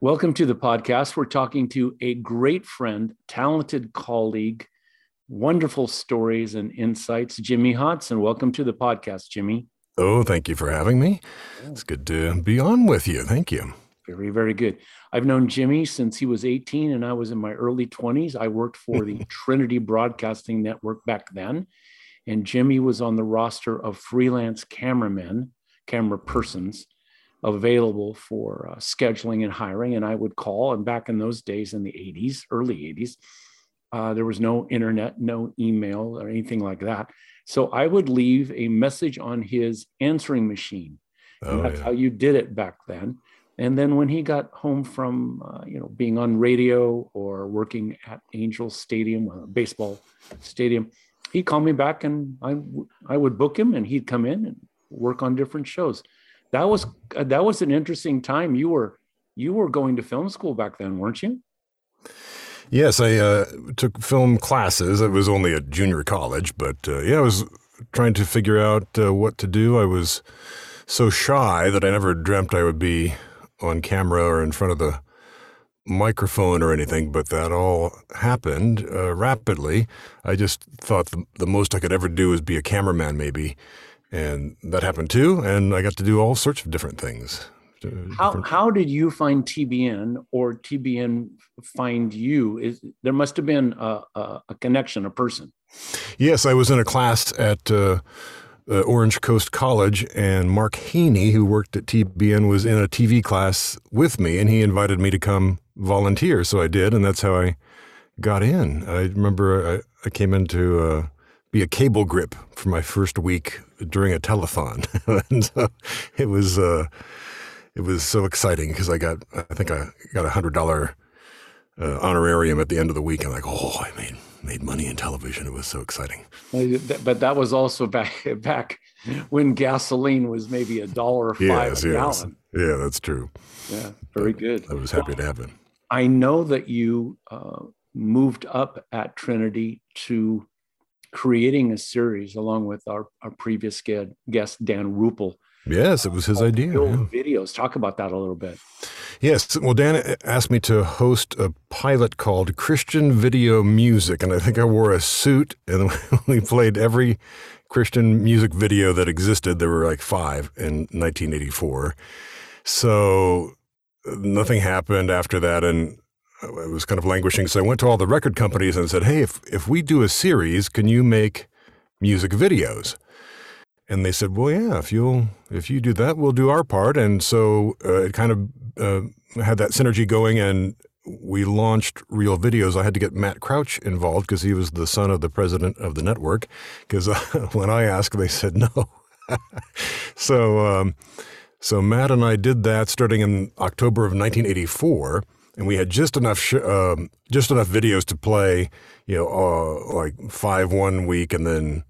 Welcome to the podcast. We're talking to a great friend, talented colleague, wonderful stories and insights, Jimmy Hotz. Welcome to the podcast, Jimmy. Oh, thank you for having me. It's good to be on with you. Thank you. Very, very good. I've known Jimmy since he was 18 and I was in my early 20s. I worked for the Trinity Broadcasting Network back then, and Jimmy was on the roster of freelance cameramen, camera persons, available for scheduling and hiring. And I would call, and back in those days in the 80s, early 80s, there was no internet, no email or anything like that. So I would leave a message on his answering machine. And that's how you did it back then. And then when he got home from, being on radio or working at Angel Stadium, a baseball stadium, he'd call me back and I would book him and he'd come in and work on different shows. That was an interesting time. You were going to film school back then, weren't you? Yes, I took film classes. It was only at junior college, but I was trying to figure out what to do. I was so shy that I never dreamt I would be on camera or in front of the microphone or anything, but that all happened rapidly. I just thought the most I could ever do was be a cameraman, maybe. And that happened too, and I got to do all sorts of different things. How did you find TBN, or TBN find you? There must have been a connection, a person. Yes, I was in a class at Orange Coast College, and Mark Haney, who worked at TBN, was in a TV class with me, and he invited me to come volunteer, so I did, and that's how I got in. I remember I came in to be a cable grip for my first week during a telethon. And so it was so exciting because I got $100 honorarium at the end of the week. I'm like, I made money in television. It was so exciting. But that was also back when gasoline was maybe $1.05 a gallon. Yeah, that's true. Yeah, very good. I was happy to have it. I know that you moved up at Trinity to creating a series along with our previous guest, Dan Ruppel. Yes, it was his idea. Videos. Talk about that a little bit. Yes. Well, Dan asked me to host a pilot called Christian Video Music, and I think I wore a suit, and we played every Christian music video that existed. There were like 5 in 1984. So nothing happened after that, and I was kind of languishing, so I went to all the record companies and said, hey, if we do a series, can you make music videos? And they said, well, yeah, if you do that, we'll do our part. And so it kind of had that synergy going, and we launched Real Videos. I had to get Matt Crouch involved because he was the son of the president of the network, because when I asked, they said no. So Matt and I did that starting in October of 1984. And we had just enough videos to play, like 5 1 week and then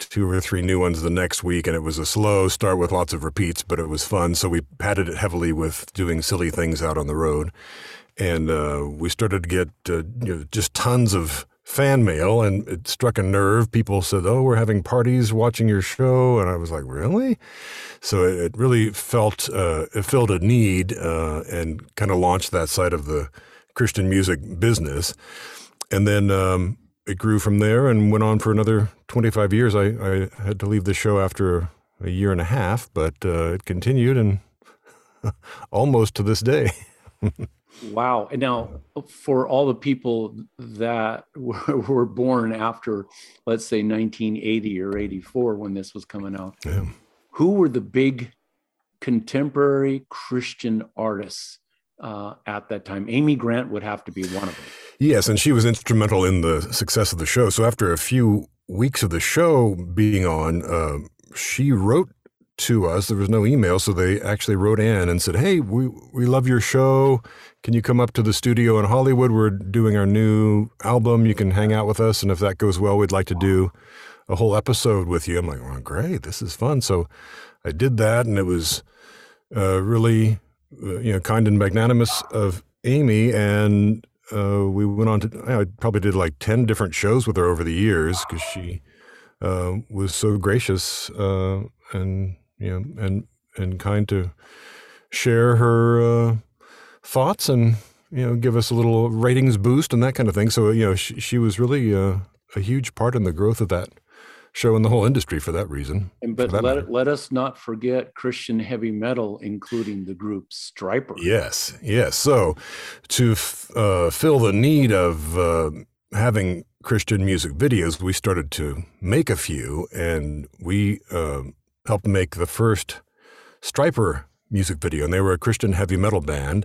2 or 3 new ones the next week. And it was a slow start with lots of repeats, but it was fun. So we padded it heavily with doing silly things out on the road. And we started to get just tons of fan mail, and it struck a nerve. People said, oh, we're having parties watching your show. And I was like, really? So it really filled a need and kind of launched that side of the Christian music business. And then it grew from there and went on for another 25 years. I had to leave the show after a year and a half, but it continued and almost to this day. Wow. And now, for all the people that were born after, let's say, 1980 or 84, when this was coming out, yeah, who were the big contemporary Christian artists at that time? Amy Grant would have to be one of them. Yes, and she was instrumental in the success of the show. So after a few weeks of the show being on, she wrote to us. There was no email, so they actually wrote in and said, hey, we love your show. Can you come up to the studio in Hollywood? We're doing our new album. You can hang out with us, and if that goes well, we'd like to do a whole episode with you. I'm like, well, great, this is fun. So I did that, and it was really kind and magnanimous of Amy, and we went on to, I probably did like 10 different shows with her over the years because she was so gracious and kind to share her thoughts and, give us a little ratings boost and that kind of thing. So, she was really a huge part in the growth of that show in the whole industry for that reason. But let us not forget Christian heavy metal, including the group Stryper. Yes. So to fill the need of having Christian music videos, we started to make a few, and we helped make the first Stryper music video. And they were a Christian heavy metal band.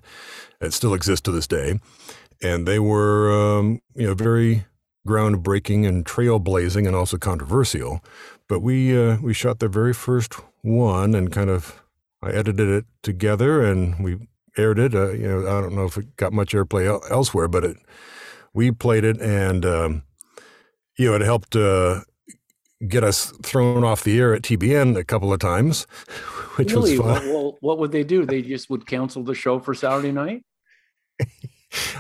It still exists to this day. And they were, very groundbreaking and trailblazing and also controversial. But we shot their very first one and I edited it together and we aired it. I don't know if it got much airplay elsewhere, but we played it and, it helped get us thrown off the air at TBN a couple of times, which really was fun. Well, what would they do? They just would cancel the show for Saturday night?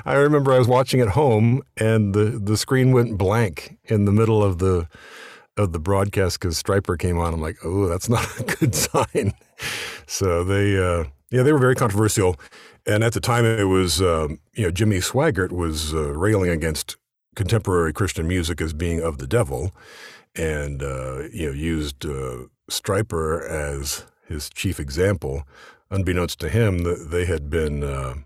I remember I was watching at home, and the screen went blank in the middle of the broadcast because Stryper came on. I'm like, oh, that's not a good sign. So they were very controversial, and at the time it was Jimmy Swaggart was railing against contemporary Christian music as being of the devil, and used Stryper as his chief example. Unbeknownst to him, they had been.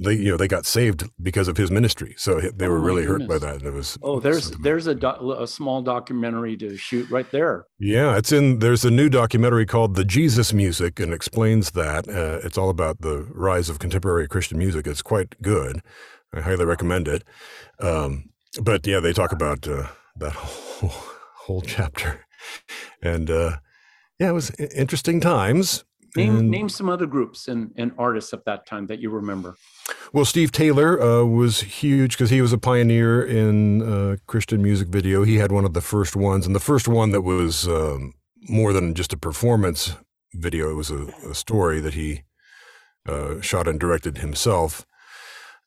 They got saved because of his ministry, so they were really hurt by that. It was there's a small documentary to shoot right there. Yeah, there's a new documentary called The Jesus Music, and explains that. It's all about the rise of contemporary Christian music. It's quite good. I highly recommend it. But yeah, they talk about that whole chapter, and it was interesting times. Name some other groups and artists of that time that you remember. Well, Steve Taylor was huge because he was a pioneer in Christian music video. He had one of the first ones, and the first one that was more than just a performance video. It was a story that he shot and directed himself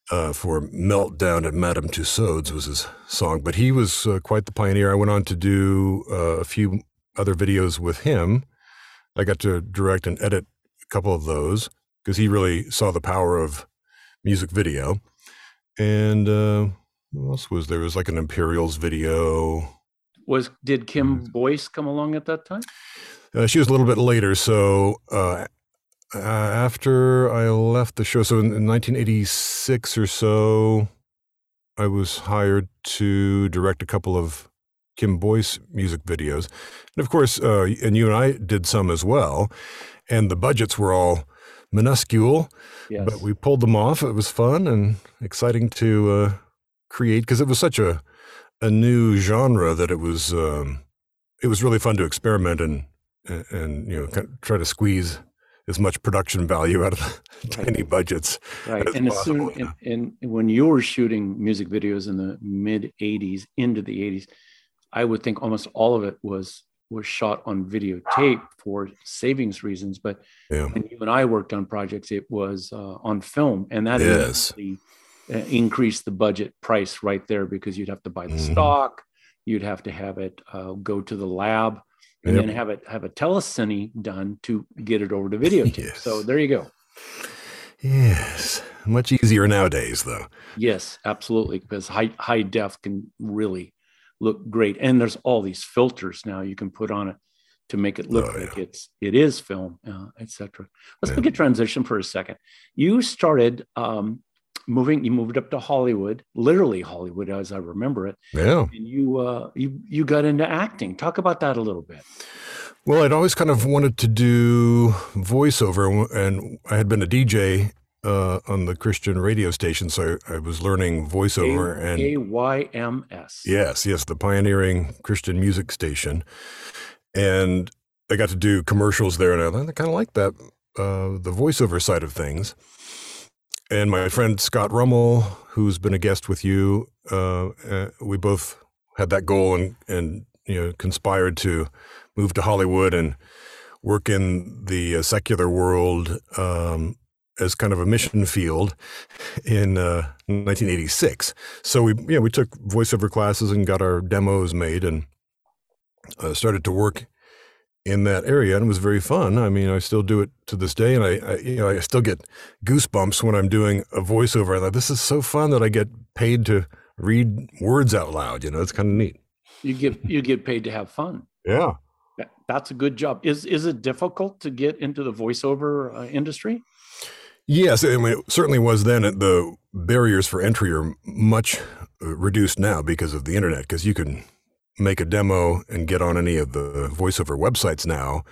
for Meltdown at Madame Tussauds was his song. But he was quite the pioneer. I went on to do a few other videos with him. I got to direct and edit a couple of those because he really saw the power of music video. And what else was there? It was like an Imperials video. Did Kim Boyce come along at that time? She was a little bit later. So after I left the show, so in 1986 or so, I was hired to direct a couple of Kim Boyce music videos. And of course, and you and I did some as well. And the budgets were all minuscule, yes. But we pulled them off. It was fun and exciting to create because it was such a new genre that it was really fun to experiment and kind of try to squeeze as much production value out of the right. Tiny budgets. Right. And when you were shooting music videos in the mid 80s, into the 80s, I would think almost all of it was shot on videotape for savings reasons. But when you and I worked on projects, it was on film. And that really increased the budget price right there because you'd have to buy the stock. You'd have to have it go to the lab and then have a telecine done to get it over to videotape. Yes. So there you go. Yes. Much easier nowadays, though. Yes, absolutely. Because high def can really look great. And there's all these filters now you can put on it to make it look like it is film, etc. Let's make a transition for a second. You started you moved up to Hollywood, literally Hollywood as I remember it. Yeah. And you got into acting. Talk about that a little bit. Well, I'd always kind of wanted to do voiceover, and I had been a DJ on the Christian radio station, so I was learning voiceover and A-Y-M-S. Yes, the pioneering Christian music station, and I got to do commercials there, and I kind of liked that, the voiceover side of things. And my friend Scott Rummel, who's been a guest with you, we both had that goal and you know, conspired to move to Hollywood and work in the secular world as kind of a mission field in 1986. So we took voiceover classes and got our demos made and started to work in that area, and it was very fun. I mean, I still do it to this day, and I still get goosebumps when I'm doing a voiceover. I thought, this is so fun that I get paid to read words out loud. You know, it's kind of neat. You get paid to have fun. Yeah, that's a good job. Is it difficult to get into the voiceover industry? Yes, I mean, it certainly was then. The barriers for entry are much reduced now because of the internet, because you can make a demo and get on any of the voiceover websites now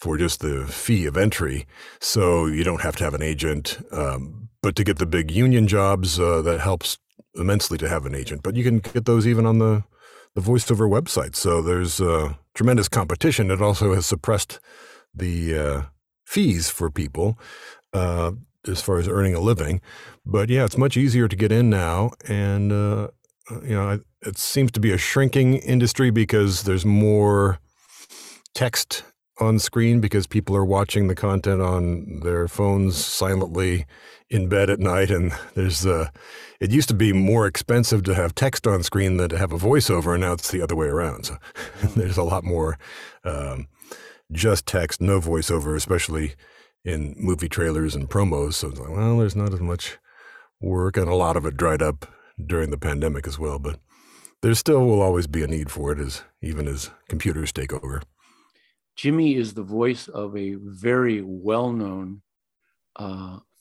for just the fee of entry. So you don't have to have an agent. But to get the big union jobs, that helps immensely to have an agent. But you can get those even on the voiceover website. So there's tremendous competition. It also has suppressed the fees for people as far as earning a living. But yeah, it's much easier to get in now. And you know, it seems to be a shrinking industry because there's more text on screen, because people are watching the content on their phones silently in bed at night. And there's it used to be more expensive to have text on screen than to have a voiceover, and now it's the other way around. So there's a lot more just text, no voiceover, especially in movie trailers and promos. So it's like, well, there's not as much work, and a lot of it dried up during the pandemic as well. But there still will always be a need for it, even as computers take over. Jimmy is the voice of a very well-known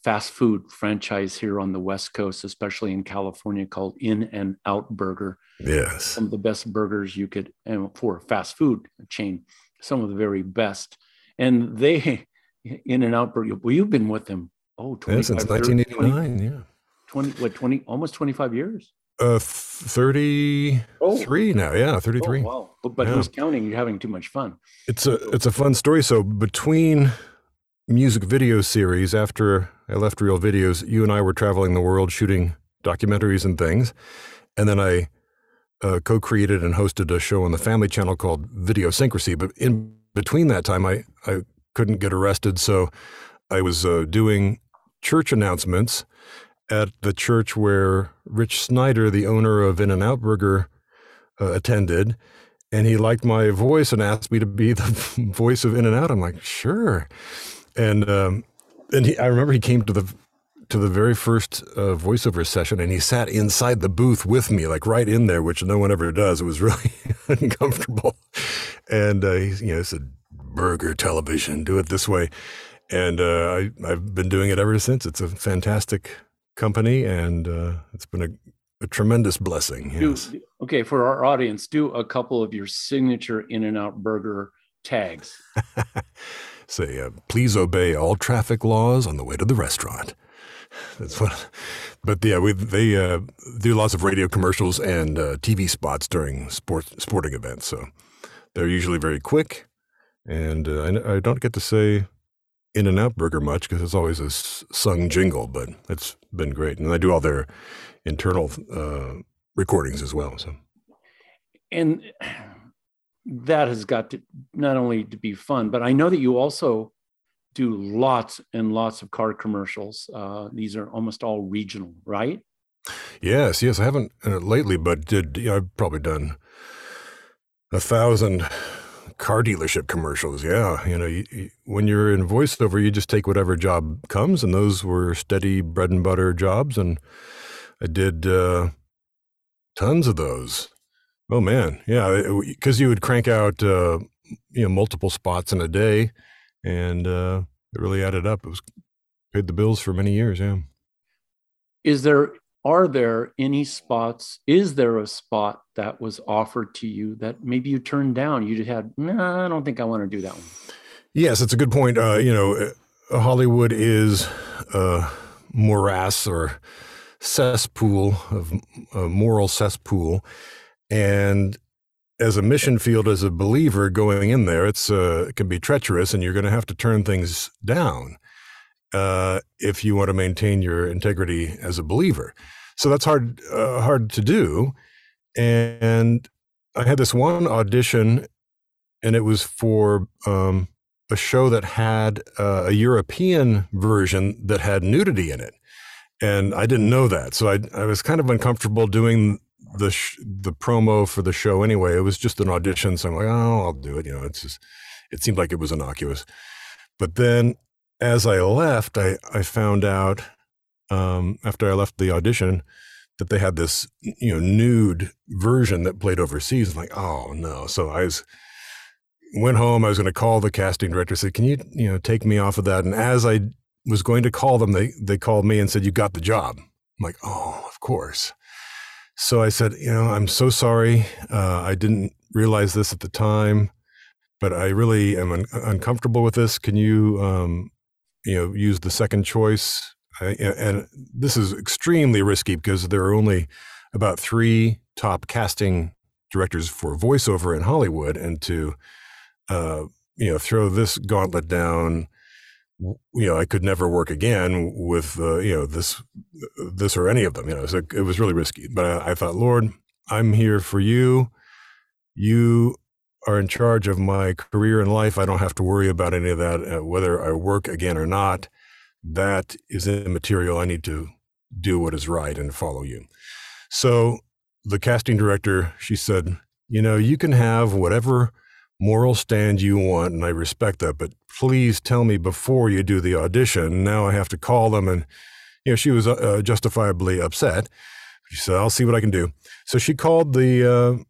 fast food franchise here on the West Coast, especially in California, called In-N-Out Burger. Yes. Some of the best burgers you could, and for a fast food chain, some of the very best. And they, In-N-Out Burger, well, you've been with them, 25 years. Since 1989, 30, 20, yeah. 20, almost 25 years. 33 now. Yeah, 33. Oh, wow. But yeah. Who's counting? You're having too much fun. It's a fun story. So between music video series, after I left Real Videos, you and I were traveling the world shooting documentaries and things. And then I co-created and hosted a show on the Family Channel called Videosyncrasy. But in between that time, I couldn't get arrested. So I was doing church announcements at the church where Rich Snyder, the owner of In-N-Out Burger, attended, and he liked my voice and asked me to be the voice of In-N-Out. I'm like, sure. And I remember he came to the very first voiceover session, and he sat inside the booth with me, like right in there, which no one ever does. It was really uncomfortable. And he said, "Burger television, do it this way." And I've been doing it ever since. It's a fantastic company, and it's been a tremendous blessing. Yes. Okay, for our audience, do a couple of your signature In-N-Out Burger tags. Say, "Please obey all traffic laws on the way to the restaurant." That's what. But yeah, they do lots of radio commercials and TV spots during sporting events. So they're usually very quick, and I don't get to say In-N-Out Burger much because it's always a sung jingle, but it's been great. And I do all their internal recordings as well. So, and that has got to not only to be fun, but I know that you also do lots and lots of car commercials. These are almost all regional, right? Yes. I haven't lately, but I've probably done 1,000 car dealership commercials. Yeah. You know, when you're in voiceover, you just take whatever job comes, and those were steady bread and butter jobs. And I did tons of those. Oh man. Yeah. Cause you would crank out, multiple spots in a day, and it really added up. It was paid the bills for many years. Yeah. Is there a spot that was offered to you that maybe you turned down? You just had, I don't think I want to do that one. Yes, that's a good point. Hollywood is a morass or cesspool, a moral cesspool. And as a mission field, as a believer going in there, it can be treacherous, and you're going to have to turn things down if you want to maintain your integrity as a believer. So that's hard to do. And I had this one audition, and it was for a show that had a European version that had nudity in it. And I didn't know that. So I was kind of uncomfortable doing the promo for the show anyway. It was just an audition. So I'm like, oh, I'll do it. You know, it's just, it seemed like it was innocuous. But then as I left, I found out after I left the audition that they had this, you know, nude version that played overseas. I'm like, oh no. So went home. I was going to call the casting director, said, can you take me off of that? And as I was going to call them, they called me and said, you got the job. I'm like, oh, of course. So I said, you know, I'm so sorry. I didn't realize this at the time, but I really am uncomfortable with this. Can you, you know, use the second choice? And this is extremely risky because there are only about 3 top casting directors for voiceover in Hollywood, and to, you know, throw this gauntlet down, you know, I could never work again with, you know, this or any of them, you know, so it was really risky. But I thought, Lord, I'm here for you. You are in charge of my career and life. I don't have to worry about any of that, whether I work again or not. That is immaterial. I need to do what is right and follow you. So the casting director, she said, you know, you can have whatever moral stand you want, and I respect that, but please tell me before you do the audition. Now I have to call them, and you know, she was justifiably upset. She said, I'll see what I can do. So she called the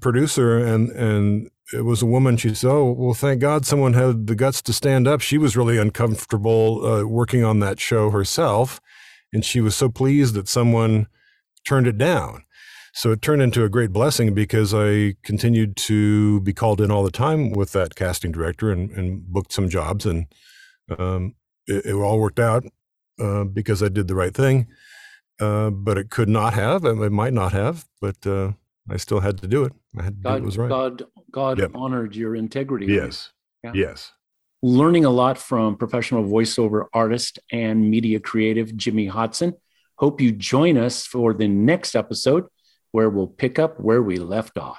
producer, and it was a woman. She said, oh, well, thank God someone had the guts to stand up. She was really uncomfortable working on that show herself, and she was so pleased that someone turned it down. So it turned into a great blessing because I continued to be called in all the time with that casting director and booked some jobs, and it all worked out because I did the right thing, but it could not have, it might not have, but I still had to do it. I had to do what was right. God yep. honored your integrity. Yes, yeah. Yes. Learning a lot from professional voiceover artist and media creative Jimmy Hotz. Hope you join us for the next episode, where we'll pick up where we left off.